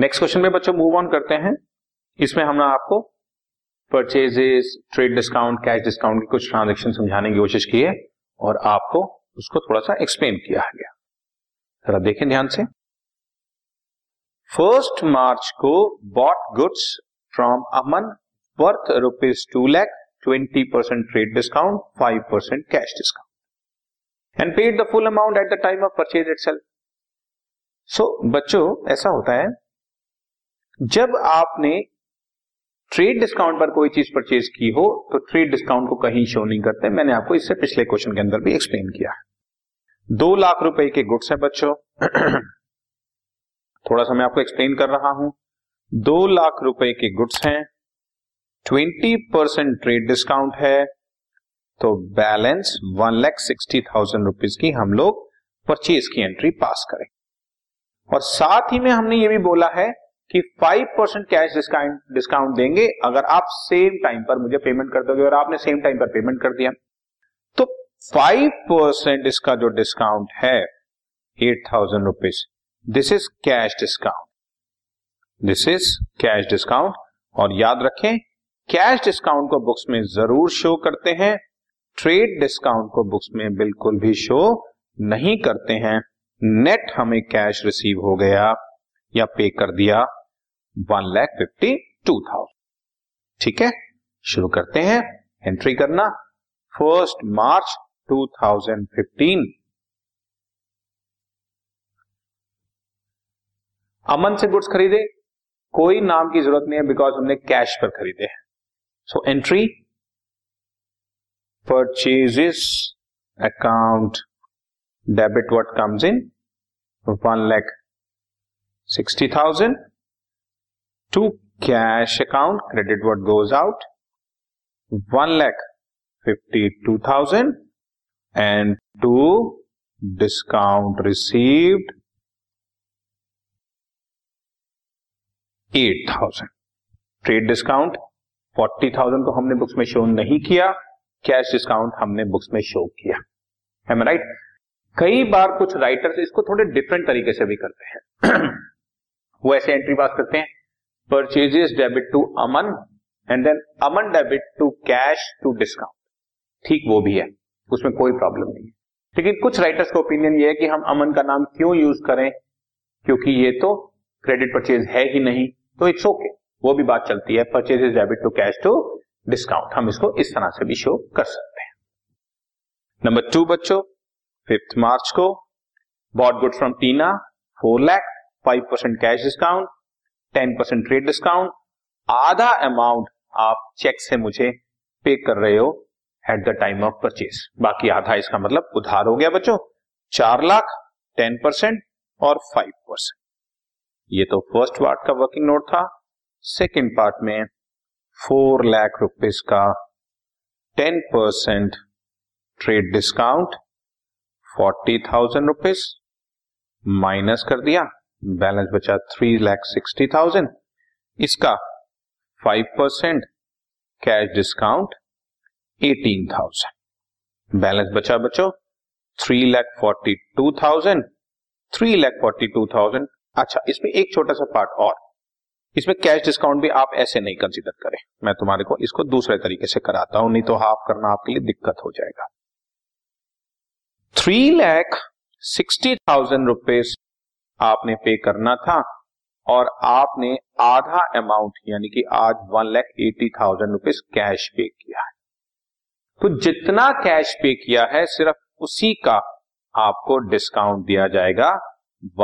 Next question में बच्चों move on करते हैं। इसमें हमने आपको purchases, trade discount, cash discount की कुछ ट्रांजेक्शन समझाने की कोशिश की है और आपको उसको थोड़ा सा एक्सप्लेन किया गया। जरा देखें ध्यान से। 1 मार्च को bought goods from Aman worth ₹2 lakh 20% trade discount 5% cash discount and paid the full amount at the time of purchase itself. So बच्चों ऐसा होता है जब आपने ट्रेड डिस्काउंट पर कोई चीज परचेज की हो तो ट्रेड डिस्काउंट को कहीं शो नहीं करते। मैंने आपको इससे पिछले क्वेश्चन के अंदर भी एक्सप्लेन किया है। 2 लाख रुपए के गुड्स हैं बच्चों। थोड़ा सा मैं आपको एक्सप्लेन कर रहा हूं। 2 लाख रुपए के गुड्स हैं, 20% ट्रेड डिस्काउंट है तो बैलेंस 1,60,000 रुपीज की हम लोग परचेज की एंट्री पास करें। और साथ ही में हमने ये भी बोला है कि 5% कैश डिस्काउंट देंगे अगर आप सेम टाइम पर मुझे पेमेंट कर दोगे। और आपने सेम टाइम पर पेमेंट कर दिया तो 5% इसका जो डिस्काउंट है 8,000 rupees, this is cash discount, this is cash discount. और याद रखें कैश डिस्काउंट को बुक्स में जरूर शो करते हैं, ट्रेड डिस्काउंट को बुक्स में बिल्कुल भी शो नहीं करते हैं। नेट हमें कैश रिसीव हो गया या पे कर दिया 1,52,000। ठीक है, शुरू करते हैं एंट्री करना। 1 मार्च 2015 अमन से गुड्स खरीदे, कोई नाम की जरूरत नहीं है बिकॉज हमने कैश पर खरीदे हैं। So entry purchases account debit what comes in 1,60,000 to cash account credit what goes out 1,52,000 and to discount received 8,000। Trade discount 40,000 को हमने बुक्स में शो नहीं किया, कैश डिस्काउंट हमने बुक्स में शो किया। Am I right? कई बार कुछ राइटर्स इसको थोड़े डिफरेंट तरीके से भी करते हैं। वो ऐसे एंट्री पास करते हैं purchases debit to Aman and then Aman debit to cash to discount. ठीक, वो भी है, उसमें कोई प्रॉब्लम नहीं है। लेकिन कुछ राइटर्स का ओपिनियन ये है कि हम अमन का नाम क्यों यूज करें क्योंकि ये तो क्रेडिट परचेज है ही नहीं, तो इट्स ओके। वो भी बात चलती है, purchases debit to cash to discount हम इसको इस तरह से भी शो कर सकते हैं। नंबर 2 बच्चों, 5 मार्च को bought good from Tina 4 lakh 5% cash discount 10% trade discount. आधा अमाउंट आप चेक से मुझे पे कर रहे हो at the time of purchase, बाकी आधा इसका मतलब उधार हो गया बच्चों। 4 लाख 10% और 5%। ये तो फर्स्ट पार्ट का वर्किंग नोट था। सेकेंड पार्ट में 4 लाख रुपीज का 10% ट्रेड डिस्काउंट 40,000 रुपीज माइनस कर दिया, बैलेंस बचा 3,60,000। इसका 5% कैश डिस्काउंट 18,000, बैलेंस बचा बच्चों 3,42,000। अच्छा, इसमें एक छोटा सा पार्ट और, इसमें कैश डिस्काउंट भी आप ऐसे नहीं कंसीडर करें, मैं तुम्हारे को इसको दूसरे तरीके से कराता हूं, नहीं तो हाफ करना आपके लिए दिक्कत हो जाएगा। 3,60,000 रुपीज आपने पे करना था और आपने आधा अमाउंट यानी कि आज 1,80,000 रुपीज कैश पे किया है। तो जितना कैश पे किया है सिर्फ उसी का आपको डिस्काउंट दिया जाएगा।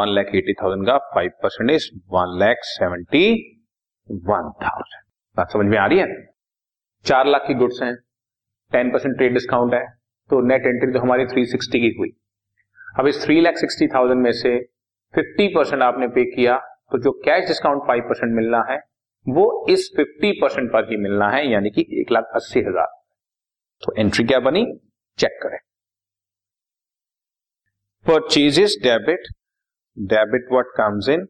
1,80,000 का 5% इज 1,71,000। बात समझ में आ रही है? 4 लाख की गुड्स हैं, 10% ट्रेड डिस्काउंट है तो नेट एंट्री तो हमारी 360 की हुई। अब इस 3,60,000 में से 50% आपने पे किया तो जो कैश डिस्काउंट 5% मिलना है वो इस 50% पर ही मिलना है यानी कि 1,80,000। तो एंट्री क्या बनी चेक करें। Purchases debit debit what comes in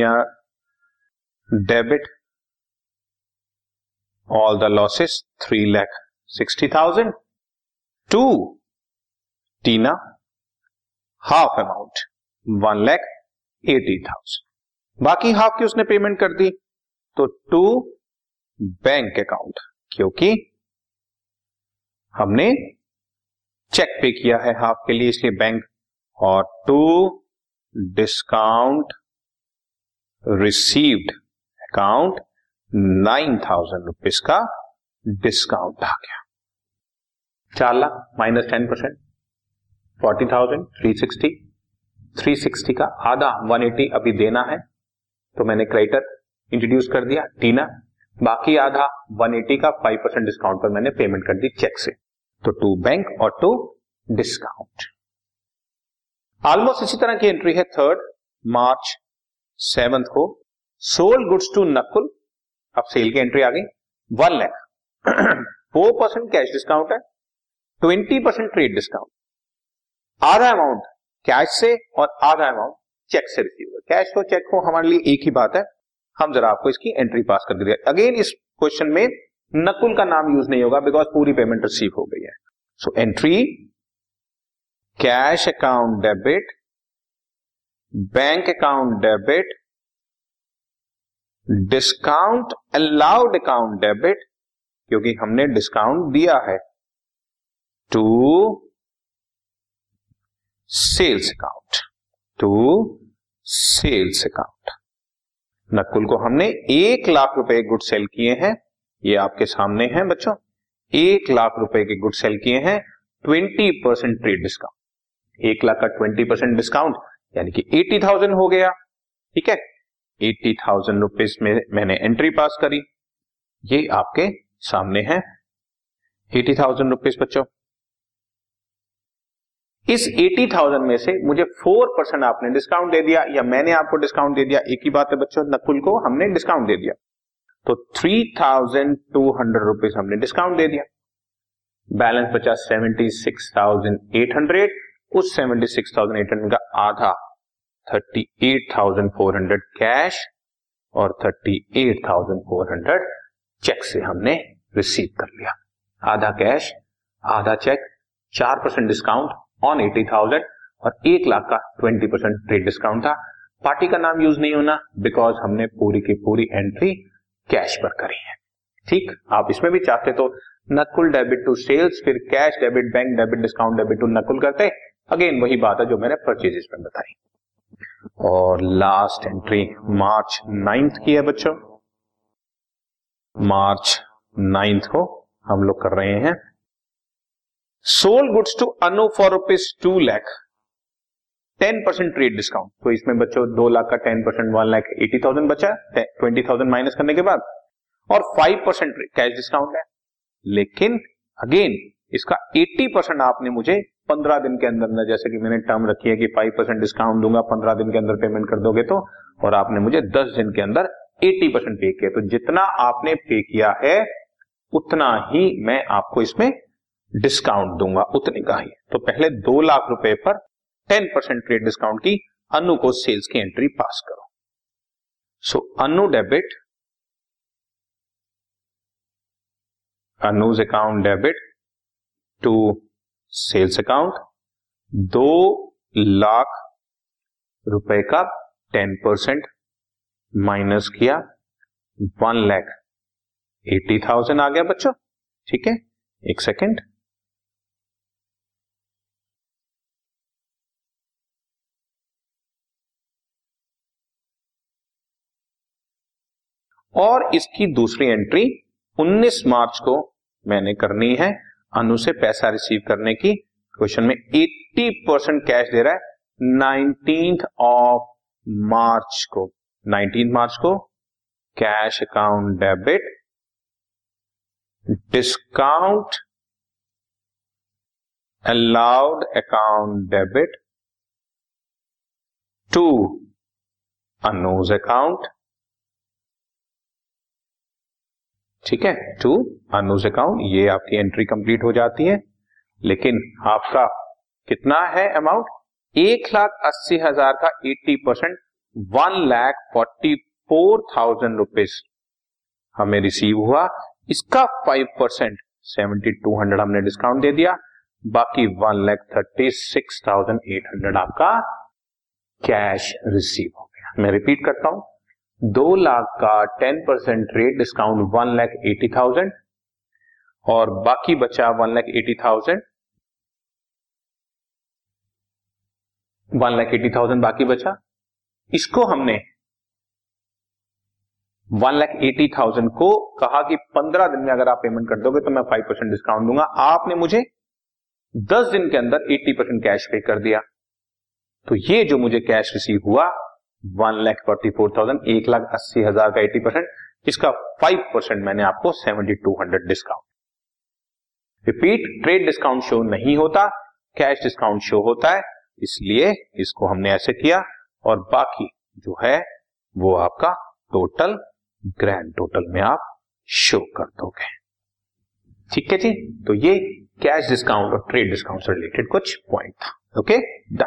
या debit all the losses 3,60,000 to Tina half amount 1,80,000 बाकी हाफ की उसने पेमेंट कर दी तो टू बैंक अकाउंट, क्योंकि हमने चेक पे किया है हाफ के लिए इसलिए बैंक, और to discount received account 9,000 rupees का डिस्काउंट आ गया। 4 लाख माइनस 10% 40,000 360, 360 का आधा 180 अभी देना है तो मैंने क्रेडिटर इंट्रोड्यूस कर दिया टीना, बाकी आधा 180 का 5% डिस्काउंट पर मैंने पेमेंट कर दी चेक से, तो टू बैंक और टू डिस्काउंट। ऑलमोस्ट इसी तरह की एंट्री है 3 मार्च 7 को, सोल्ड गुड्स टू नकुल, अब सेल की एंट्री आ गई 1 लाख 4% कैश डिस्काउंट है, 20% ट्रेड डिस्काउंट, आधा अमाउंट कैश से और आधा अमाउंट चेक से रिसीव। कैश हो चेक हो हमारे लिए एक ही बात है, हम जरा आपको इसकी एंट्री पास कर देंगे। अगेन इस क्वेश्चन में नकुल का नाम यूज नहीं होगा बिकॉज पूरी पेमेंट रिसीव हो गई है। So entry cash account debit, bank account debit, discount allowed account debit, क्योंकि हमने डिस्काउंट दिया है, to sales account, to sales account. Nakul को हमने 1 लाख रुपए गुड सेल किए हैं, ये आपके सामने हैं बच्चों, 1 लाख रुपए के गुड सेल किए हैं, 20% ट्रेड डिस्काउंट, 1 लाख का 20% डिस्काउंट यानी कि 80,000 हो गया। ठीक है, 80,000 रुपीज में मैंने एंट्री पास करी, ये आपके सामने है 80,000 रुपीज बच्चों। इस 80,000 में से मुझे 4% आपने डिस्काउंट दे दिया या मैंने आपको डिस्काउंट दे दिया, एक ही बात है बच्चों, नकुल को हमने डिस्काउंट दे दिया तो 3,200 रुपीज हमने डिस्काउंट दे दिया, बैलेंस बचा 76,800, उस 76,800 का आधा 38,400 कैश और 38,400 चेक से हमने रिसीव कर लिया, आधा कैश आधा चेक, 4% डिस्काउंट ऑन 80,000 और 1 लाख का 20% ट्रेड डिस्काउंट था। पार्टी का नाम यूज नहीं होना बिकॉज हमने पूरी की पूरी एंट्री कैश पर करी है। ठीक, आप इसमें भी चाहते तो नकुल डेबिट टू सेल्स, फिर cash debit, bank debit, discount debit to Nakul करते, अगेन वही बात है जो मैंने परचेजेस में बताई। और लास्ट एंट्री मार्च 9th की है बच्चों, मार्च 9th को हम लोग कर रहे हैं sold goods to Anu for rupees 2 lakh 10% trade discount, तो इसमें बच्चों 2 लाख का 10% 1,80,000 बचा, 20,000 माइनस करने के बाद, और 5% कैश डिस्काउंट है, लेकिन अगेन इसका 80% आपने मुझे 15 दिन के अंदर अंदर, जैसे कि मैंने टर्म रखी है कि 5% डिस्काउंट दूंगा 15 दिन के अंदर पेमेंट कर दोगे तो, और आपने मुझे 10 दिन के अंदर 80% पे किया, तो जितना आपने पे किया है उतना ही मैं आपको इसमें डिस्काउंट दूंगा, उतने का ही। तो पहले 2 लाख रुपए पर 10% ट्रेड डिस्काउंट की अनु को सेल्स की एंट्री पास करो। So Anu debit, Anuj account debit to sales account, 2 lakh रुपए का 10% माइनस किया 1,80,000 आ गया बच्चों। ठीक है, एक सेकेंड, और इसकी दूसरी एंट्री 19 मार्च को मैंने करनी है, अनु से पैसा रिसीव करने की। क्वेश्चन में 80% कैश दे रहा है, 19 मार्च को cash account debit, discount allowed account debit to Anuj account, ठीक है, टू अनुज अकाउंट, ये आपकी एंट्री कंप्लीट हो जाती है। लेकिन आपका कितना है अमाउंट, 1,80,000 का 80% 1,44,000 रुपीज हमें रिसीव हुआ, इसका 5% 7,200 हमने डिस्काउंट दे दिया, बाकी 1,36,800 आपका कैश रिसीव हो गया। मैं रिपीट करता हूं, 2 लाख का 10% रेट डिस्काउंट 1,80,000 और बाकी बचा 1,80,000 बाकी बचा, इसको हमने 1,80,000 को कहा कि 15 दिन में अगर आप पेमेंट कर दोगे तो मैं 5% डिस्काउंट दूंगा। आपने मुझे 10 दिन के अंदर 80% कैश पे कर दिया, तो ये जो मुझे कैश रिसीव हुआ 1,44,000, 1,80,000 का 80%, जिसका 5% मैंने आपको 7,200 discount. Repeat, trade discount show नहीं होता, कैश डिस्काउंट शो होता है, इसलिए इसको हमने ऐसे किया और बाकी जो है वो आपका टोटल ग्रैंड टोटल में आप शो कर दोगे। ठीक है जी, तो ये कैश डिस्काउंट और ट्रेड डिस्काउंट से रिलेटेड कुछ पॉइंट था। Okay, done.